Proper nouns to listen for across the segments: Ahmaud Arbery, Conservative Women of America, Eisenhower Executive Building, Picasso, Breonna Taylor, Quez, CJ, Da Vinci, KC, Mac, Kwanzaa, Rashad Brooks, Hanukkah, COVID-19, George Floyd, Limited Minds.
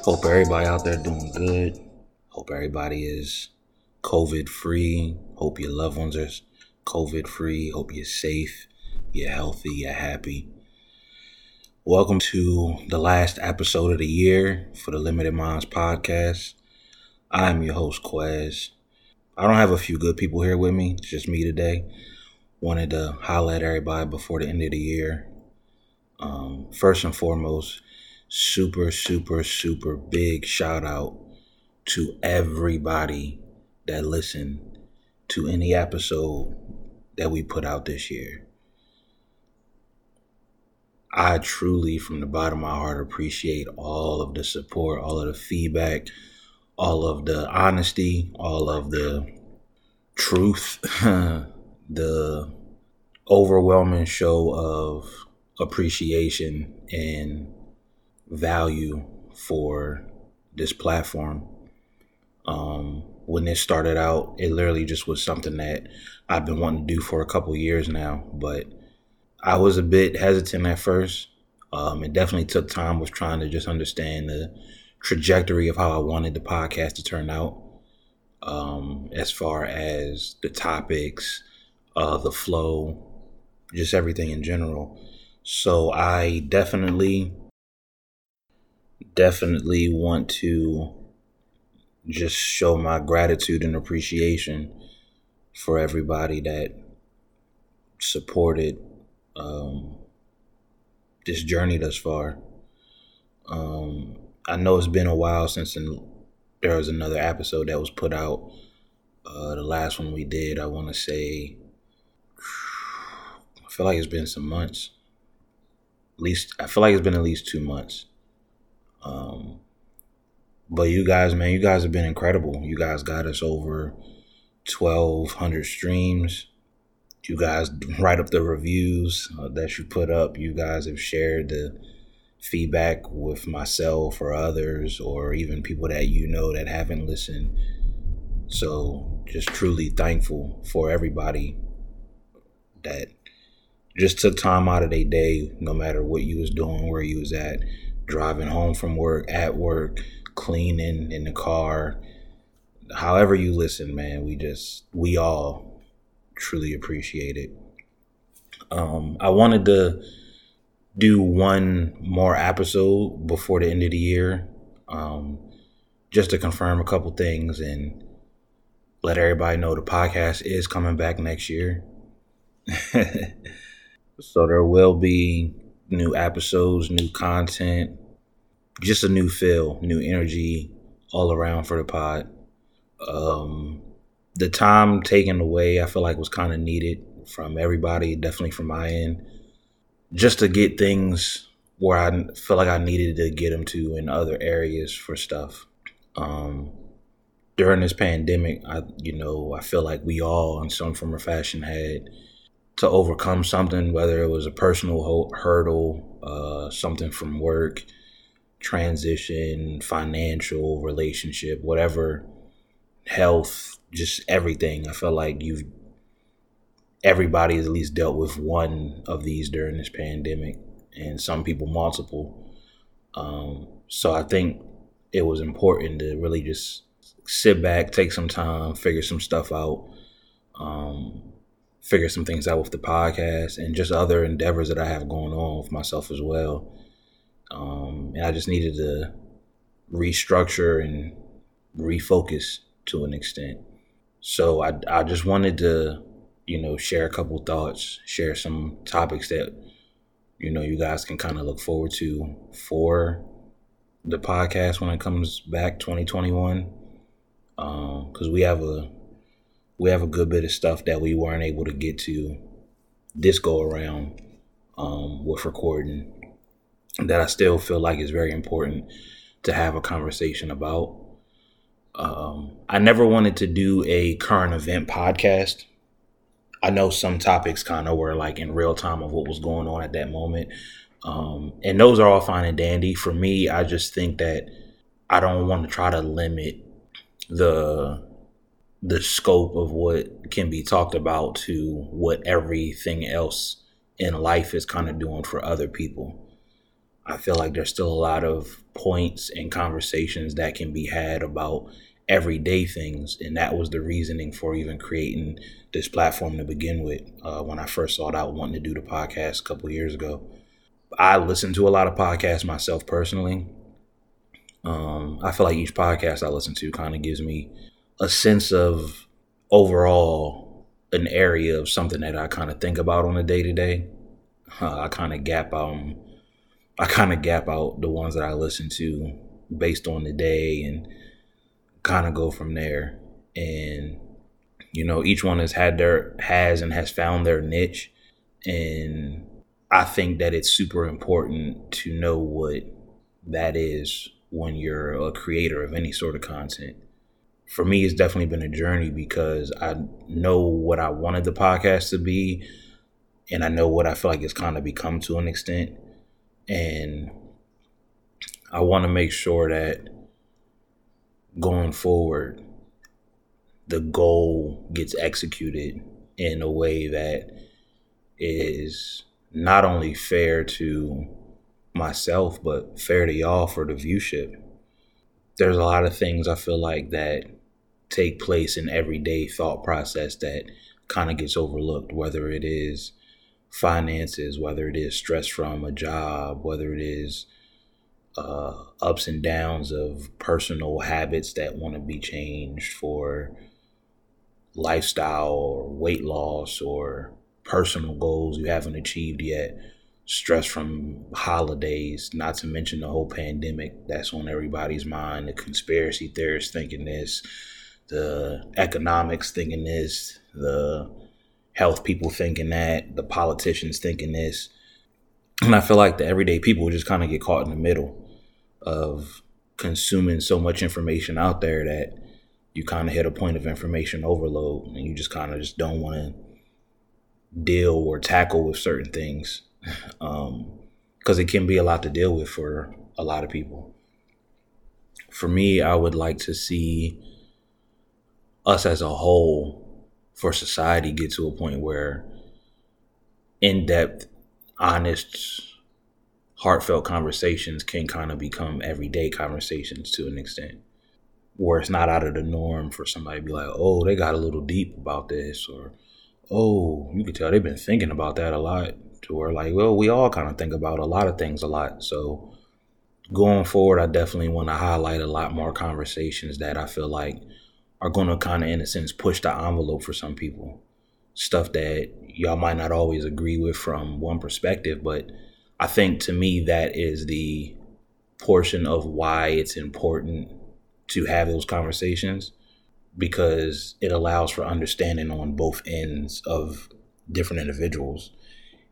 Hope everybody out there doing good. Hope everybody is COVID free. Hope your loved ones are COVID free. Hope you're safe, you're healthy, you're happy. Welcome to the last episode of the year for the Limited Minds podcast. I'm your host, Quez. I don't have a few good people here with me. It's just me today. Wanted to holler at everybody before the end of the year. First and foremost, super big shout out to everybody that listened to any episode that we put out this year. I truly, from the bottom of my heart, appreciate all of the support, all of the feedback, all of the honesty, all of the truth, the overwhelming show of appreciation and value for this platform. When this started out, it literally just was something that I've been wanting to do for a couple years now, but I was a bit hesitant at first. It definitely took time with trying to just understand the trajectory of how I wanted the podcast to turn out, as far as the topics, the flow, just everything in general. So I definitely want to just show my gratitude and appreciation for everybody that supported this journey thus far. I know it's been a while since there was another episode that was put out. The last one we did, I want to say, I feel like it's been some months. I feel like it's been at least 2 months. But you guys, man, you guys have been incredible. You guys got us over 1,200 streams. You guys write up the reviews that you put up. You guys have shared the feedback with myself or others, or even people that you know that haven't listened. So just truly thankful for everybody that just took time out of their day, no matter what you was doing, where you was at, driving home from work, at work, cleaning, in the car, however you listen, man. We all truly appreciate it. I wanted to do one more episode before the end of the year, just to confirm a couple things and let everybody know the podcast is coming back next year. So there will be new episodes, new content, just a new feel, new energy all around for the pod. The time taken away, I feel like, was kind of needed from everybody, definitely from my end, just to get things where I feel like I needed to get them to in other areas for stuff. During this pandemic, I feel like we all, in some form or fashion, had to overcome something, whether it was a personal hurdle, something from work, transition, financial, relationship, whatever, health, just everything. I feel like everybody has at least dealt with one of these during this pandemic, and some people multiple. So I think it was important to really just sit back, take some time, figure some stuff out, figure some things out with the podcast and just other endeavors that I have going on with myself as well. And I just needed to restructure and refocus to an extent. So I just wanted to, share a couple thoughts, share some topics that, you guys can kind of look forward to for the podcast when it comes back 2021. 'Cause we have a good bit of stuff that we weren't able to get to this go around with recording, that I still feel like is very important to have a conversation about. I never wanted to do a current event podcast. I know some topics kind of were like in real time of what was going on at that moment. And those are all fine and dandy. For me, I just think that I don't want to try to limit the scope of what can be talked about to what everything else in life is kind of doing for other people. I feel like there's still a lot of points and conversations that can be had about everyday things. And that was the reasoning for even creating this platform to begin with. When I first sought out wanting to do the podcast a couple years ago, I listen to a lot of podcasts myself personally. I feel like each podcast I listen to kind of gives me a sense of overall an area of something that I kind of think about on a day to day. I kind of gap out the ones that I listen to based on the day and kind of go from there. And, you know, each one has found their niche. And I think that it's super important to know what that is when you're a creator of any sort of content. For me, it's definitely been a journey because I know what I wanted the podcast to be. And I know what I feel like it's kind of become to an extent. And I want to make sure that going forward, the goal gets executed in a way that is not only fair to myself, but fair to y'all for the viewership. There's a lot of things I feel like that take place in everyday thought process that kind of gets overlooked, whether it is finances, whether it is stress from a job, whether it is ups and downs of personal habits that want to be changed for lifestyle or weight loss or personal goals you haven't achieved yet, stress from holidays, not to mention the whole pandemic that's on everybody's mind, the conspiracy theorists thinking this, the economics thinking this, the health people thinking that, the politicians thinking this. And I feel like the everyday people just kind of get caught in the middle of consuming so much information out there that you kind of hit a point of information overload and you just kind of just don't want to deal or tackle with certain things because it can be a lot to deal with for a lot of people. For me, I would like to see us as a whole for society get to a point where in-depth, honest, heartfelt conversations can kind of become everyday conversations to an extent, where it's not out of the norm for somebody to be like, oh, they got a little deep about this, or, oh, you can tell they've been thinking about that a lot, to where like, well, we all kind of think about a lot of things a lot. So going forward, I definitely want to highlight a lot more conversations that I feel like are going to kind of, in a sense, push the envelope for some people. Stuff that y'all might not always agree with from one perspective, but I think to me that is the portion of why it's important to have those conversations, because it allows for understanding on both ends of different individuals.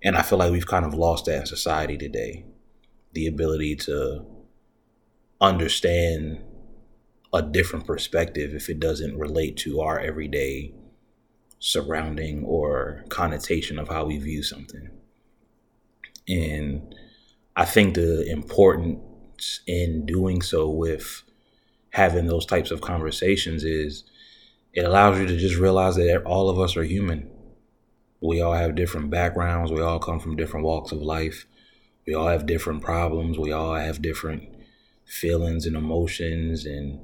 And I feel like we've kind of lost that in society today, the ability to understand a different perspective if it doesn't relate to our everyday surrounding or connotation of how we view something. And I think the importance in doing so with having those types of conversations is it allows you to just realize that all of us are human. We all have different backgrounds. We all come from different walks of life. We all have different problems. We all have different feelings and emotions, and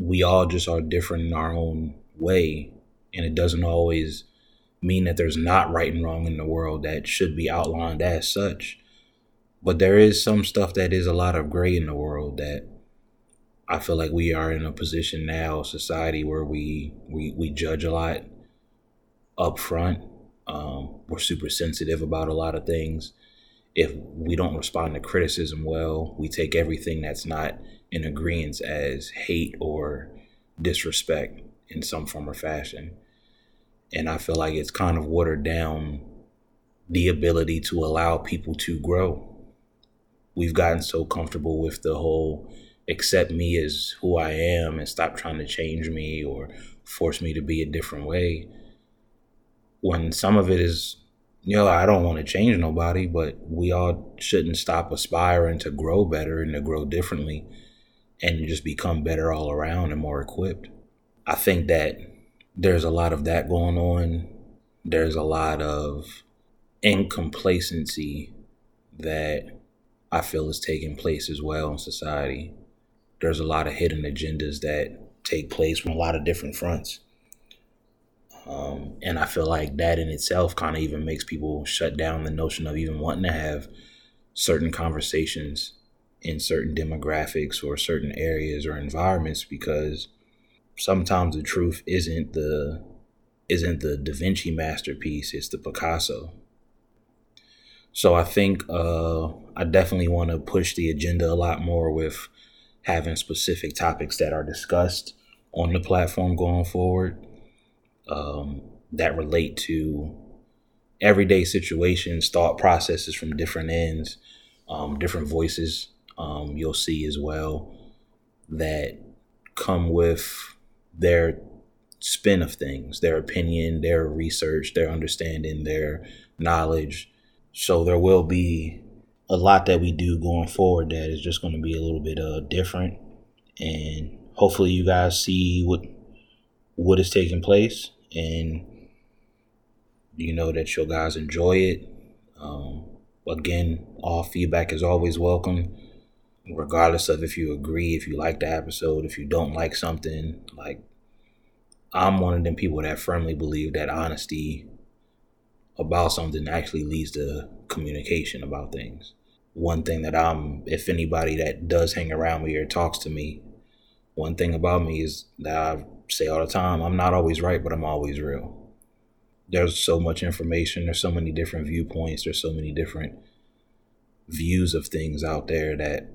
we all just are different in our own way. And it doesn't always mean that there's not right and wrong in the world that should be outlined as such. But there is some stuff that is a lot of gray in the world that I feel like we are in a position now, society, where we judge a lot up front. We're super sensitive about a lot of things. If we don't respond to criticism well, we take everything that's not in agreement as hate or disrespect in some form or fashion. And I feel like it's kind of watered down the ability to allow people to grow. We've gotten so comfortable with the whole accept me as who I am and stop trying to change me or force me to be a different way. When some of it is, you know, I don't want to change nobody, but we all shouldn't stop aspiring to grow better and to grow differently and just become better all around and more equipped. I think that there's a lot of that going on. There's a lot of complacency that I feel is taking place as well in society. There's a lot of hidden agendas that take place from a lot of different fronts. And I feel like that in itself kind of even makes people shut down the notion of even wanting to have certain conversations in certain demographics or certain areas or environments, because sometimes the truth isn't the Da Vinci masterpiece, it's the Picasso. So I think I definitely want to push the agenda a lot more with having specific topics that are discussed on the platform going forward that relate to everyday situations, thought processes from different ends, different voices. You'll see as well that come with their spin of things, their opinion, their research, their understanding, their knowledge. So there will be a lot that we do going forward that is just going to be a little bit different. And hopefully you guys see what is taking place, and you know that you guys enjoy it. Again, all feedback is always welcome, regardless of if you agree, if you like the episode, if you don't like something. Like, I'm one of them people that firmly believe that honesty about something actually leads to communication about things. One thing that if anybody that does hang around me or talks to me, one thing about me is that I say all the time, I'm not always right, but I'm always real. There's so much information, there's so many different viewpoints, there's so many different views of things out there that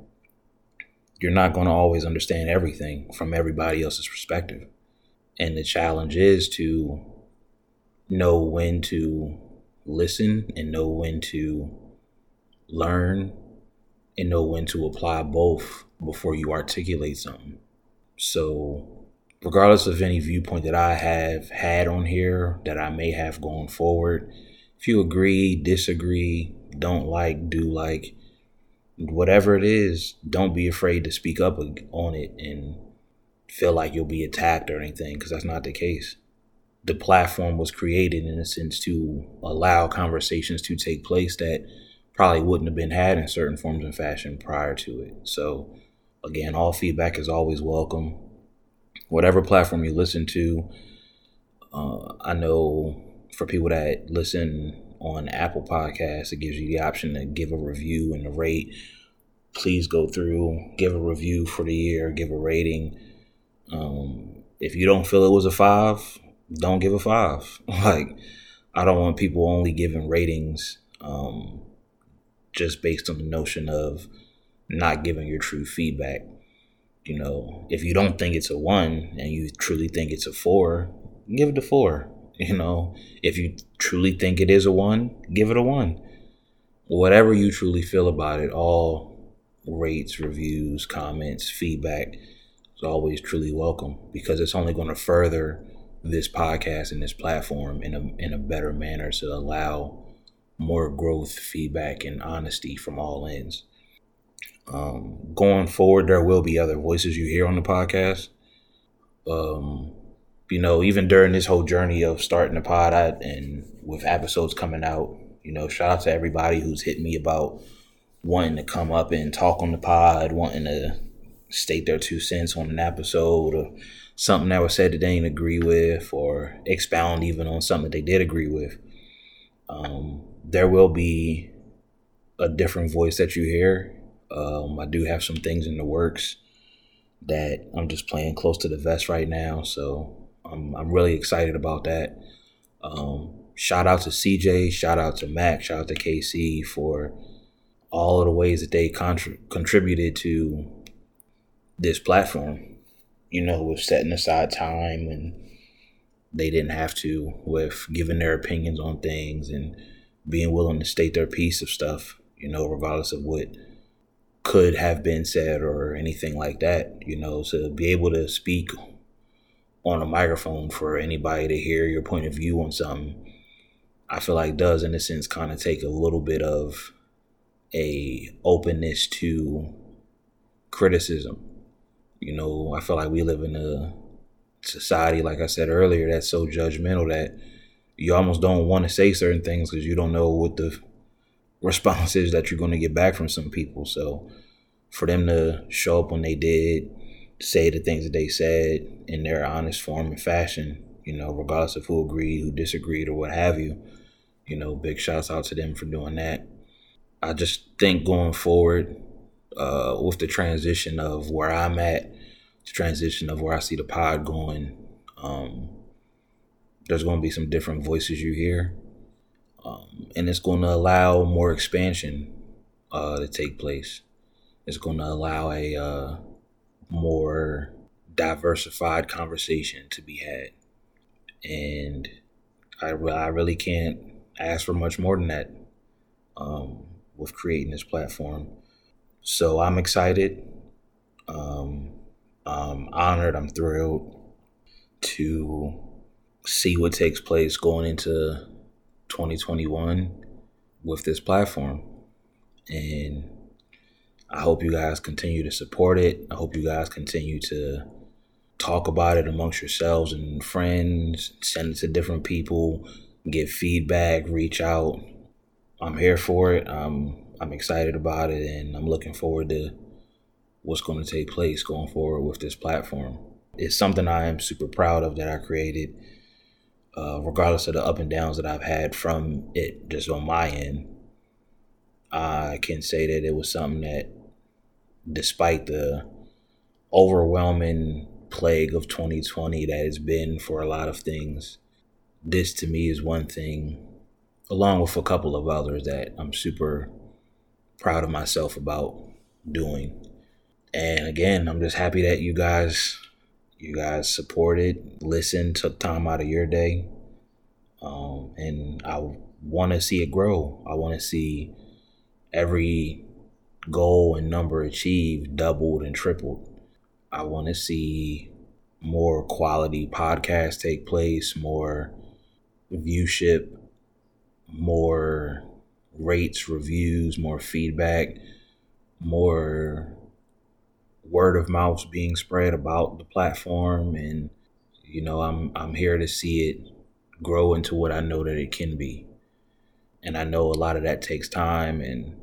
you're not going to always understand everything from everybody else's perspective. And the challenge is to know when to listen and know when to learn and know when to apply both before you articulate something. So regardless of any viewpoint that I have had on here, that I may have going forward, if you agree, disagree, don't like, do like, whatever it is, don't be afraid to speak up on it and feel like you'll be attacked or anything, because that's not the case. The platform was created in a sense to allow conversations to take place that probably wouldn't have been had in certain forms and fashion prior to it. So again, all feedback is always welcome. Whatever platform you listen to, I know for people that listen on Apple Podcasts, it gives you the option to give a review and a rate. Please go through, give a review for the year, give a rating. If you don't feel it was a 5, don't give a 5. Like, I don't want people only giving ratings just based on the notion of not giving your true feedback. You know, if you don't think it's a 1 and you truly think it's a 4, give it a 4. You know, if you truly think it is a 1, give it a 1. Whatever you truly feel about it, all rates, reviews, comments, feedback is always truly welcome, because it's only going to further this podcast and this platform in a better manner to allow more growth, feedback, and honesty from all ends. Going forward, there will be other voices you hear on the podcast. You know, even during this whole journey of starting the pod and with episodes coming out, you know, shout out to everybody who's hit me about wanting to come up and talk on the pod, wanting to state their 2 cents on an episode or something that was said that they didn't agree with, or expound even on something that they did agree with. There will be a different voice that you hear. I do have some things in the works that I'm just playing close to the vest right now. So I'm really excited about that. Shout out to CJ, shout out to Mac, shout out to KC for all of the ways that they contributed to this platform. You know, with setting aside time, and they didn't have to, with giving their opinions on things and being willing to state their piece of stuff, you know, regardless of what could have been said or anything like that. You know, to be able to speak on a microphone for anybody to hear your point of view on something, I feel like does in a sense kind of take a little bit of a openness to criticism. You know, I feel like we live in a society, like I said earlier, that's so judgmental that you almost don't want to say certain things because you don't know what the responses that you're going to get back from some people. So for them to show up when they did, say the things that they said in their honest form and fashion, you know, regardless of who agreed, who disagreed, or what have you, you know, big shouts out to them for doing that. I just think going forward, with the transition of where I'm at, the transition of where I see the pod going, there's going to be some different voices you hear. And it's going to allow more expansion to take place. It's going to allow a more diversified conversation to be had. And I really can't ask for much more than that with creating this platform. So I'm excited. I'm honored. I'm thrilled to see what takes place going into 2021 with this platform. And I hope you guys continue to support it. I hope you guys continue to talk about it amongst yourselves and friends, send it to different people, get feedback, reach out. I'm here for it. I'm excited about it, and I'm looking forward to what's going to take place going forward with this platform. It's something I am super proud of that I created, regardless of the up and downs that I've had from it just on my end. I can say that it was something that, despite the overwhelming plague of 2020 that it's been for a lot of things, this to me is one thing, along with a couple of others, that I'm super proud of myself about doing. And again, I'm just happy that you guys supported, listened, took time out of your day. And I want to see it grow. I want to see every goal and number achieved doubled and tripled. I want to see more quality podcasts take place, more viewship, more rates, reviews, more feedback, more word of mouth being spread about the platform. And, you know, I'm here to see it grow into what I know that it can be. And I know a lot of that takes time, and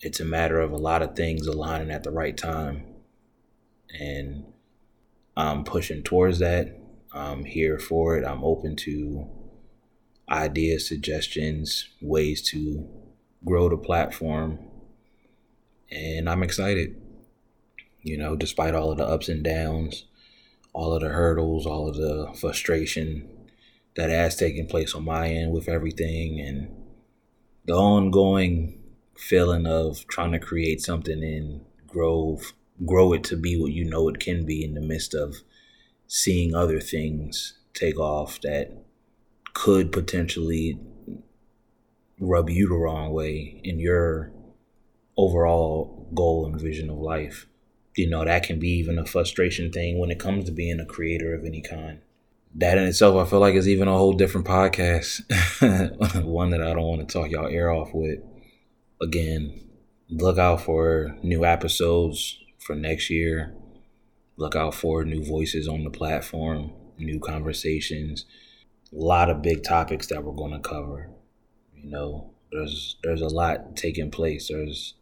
it's a matter of a lot of things aligning at the right time. And I'm pushing towards that. I'm here for it. I'm open to ideas, suggestions, ways to grow the platform. And I'm excited. You know, despite all of the ups and downs, all of the hurdles, all of the frustration that has taken place on my end with everything, and the ongoing feeling of trying to create something and grow it to be what you know it can be, in the midst of seeing other things take off that could potentially rub you the wrong way in your overall goal and vision of life. You know, that can be even a frustration thing when it comes to being a creator of any kind. That in itself, I feel like, is even a whole different podcast. One that I don't want to talk y'all ear off with. Again, look out for new episodes for next year. Look out for new voices on the platform, new conversations. A lot of big topics that we're going to cover. You know, there's a lot taking place. There's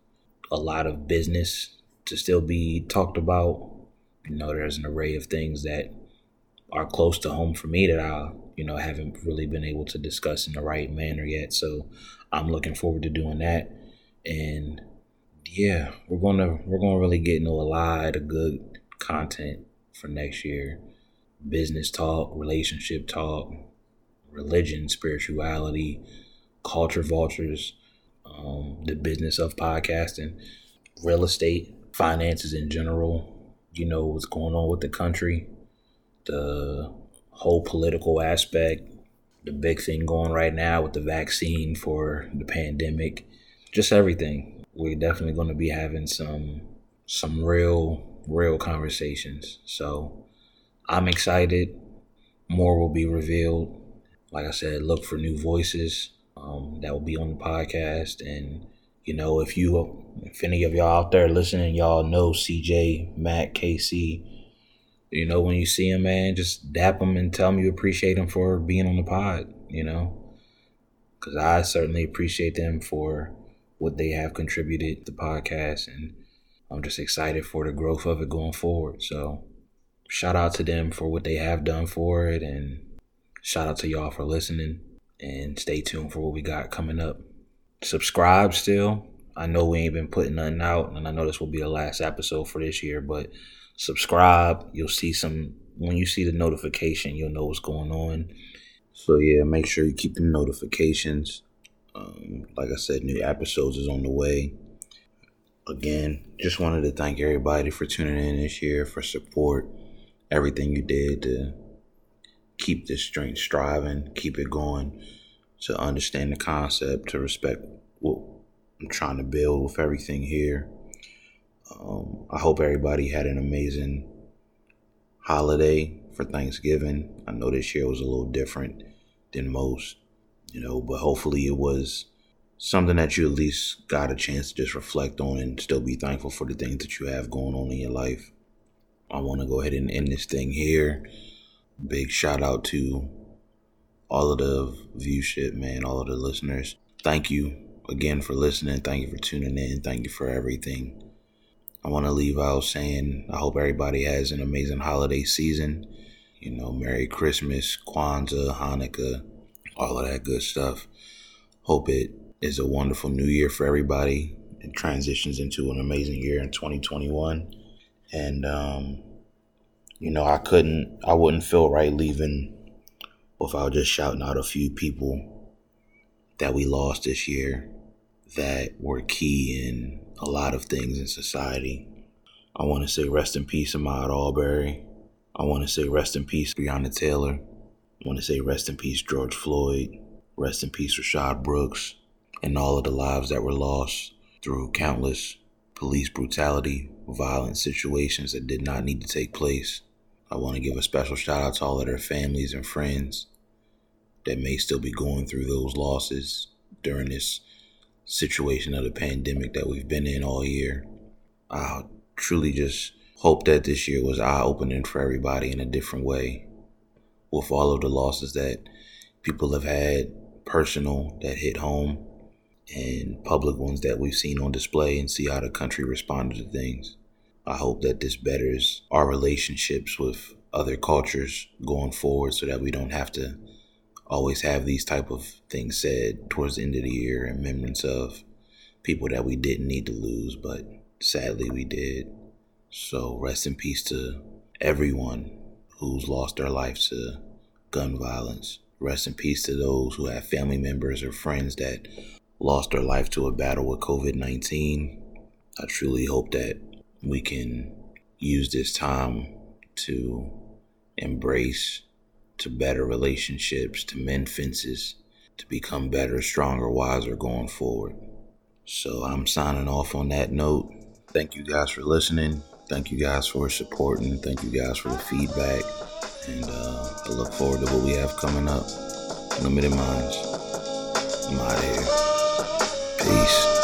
a lot of business to still be talked about. You know, there's an array of things that are close to home for me that I, you know, haven't really been able to discuss in the right manner yet. So I'm looking forward to doing that. And yeah, we're gonna really get into a lot of good content for next year. Business talk, relationship talk, religion, spirituality, culture vultures, the business of podcasting, real estate, finances in general, you know, what's going on with the country, the whole political aspect, the big thing going right now with the vaccine for the pandemic, just everything. We're definitely going to be having some real conversations. So I'm excited. More will be revealed. Like I said, look for new voices that will be on the podcast. And, you know, if any of y'all out there listening, y'all know CJ, Mac, KC, you know, when you see him, man, just dap him and tell him you appreciate him for being on the pod, you know, because I certainly appreciate them for what they have contributed to the podcast, and I'm just excited for the growth of it going forward. So shout out to them for what they have done for it, and shout out to y'all for listening, and stay tuned for what we got coming up. Subscribe still. I know we ain't been putting nothing out, and I know this will be the last episode for this year, but subscribe. You'll see some, when you see the notification, you'll know what's going on. So yeah, make sure you keep the notifications. Like I said, new episodes is on the way. Again, just wanted to thank everybody for tuning in this year, for support, everything you did to keep this strength striving, keep it going, to understand the concept, to respect what I'm trying to build with everything here. I hope everybody had an amazing holiday for Thanksgiving. I know this year was a little different than most, you know, but hopefully it was something that you at least got a chance to just reflect on and still be thankful for the things that you have going on in your life. I want to go ahead and end this thing here. Big shout out to all of the viewership, man, all of the listeners. Thank you again for listening. Thank you for tuning in. Thank you for everything. I want to leave out saying I hope everybody has an amazing holiday season. You know, Merry Christmas, Kwanzaa, Hanukkah, all of that good stuff. Hope it is a wonderful new year for everybody. It transitions into an amazing year in 2021. And, you know, I wouldn't feel right leaving without just shouting out a few people that we lost this year that were key in a lot of things in society. I want to say rest in peace, Ahmaud Arbery. I want to say rest in peace, Breonna Taylor. I want to say rest in peace, George Floyd. Rest in peace, Rashad Brooks. And all of the lives that were lost through countless police brutality, violent situations that did not need to take place. I want to give a special shout out to all of their families and friends that may still be going through those losses during this situation of the pandemic that we've been in all year. I truly just hope that this year was eye-opening for everybody in a different way, with all of the losses that people have had, personal that hit home, and public ones that we've seen on display, and see how the country responded to things. I hope that this betters our relationships with other cultures going forward, so that we don't have to always have these type of things said towards the end of the year in remembrance of people that we didn't need to lose, but sadly we did. So rest in peace to everyone who's lost their life to gun violence. Rest in peace to those who have family members or friends that lost their life to a battle with COVID-19. I truly hope that we can use this time to embrace, to better relationships, to mend fences, to become better, stronger, wiser going forward. So I'm signing off on that note. Thank you guys for listening. Thank you guys for supporting. Thank you guys for the feedback. And I look forward to what we have coming up. Limited Minds. I'm out of here. Peace.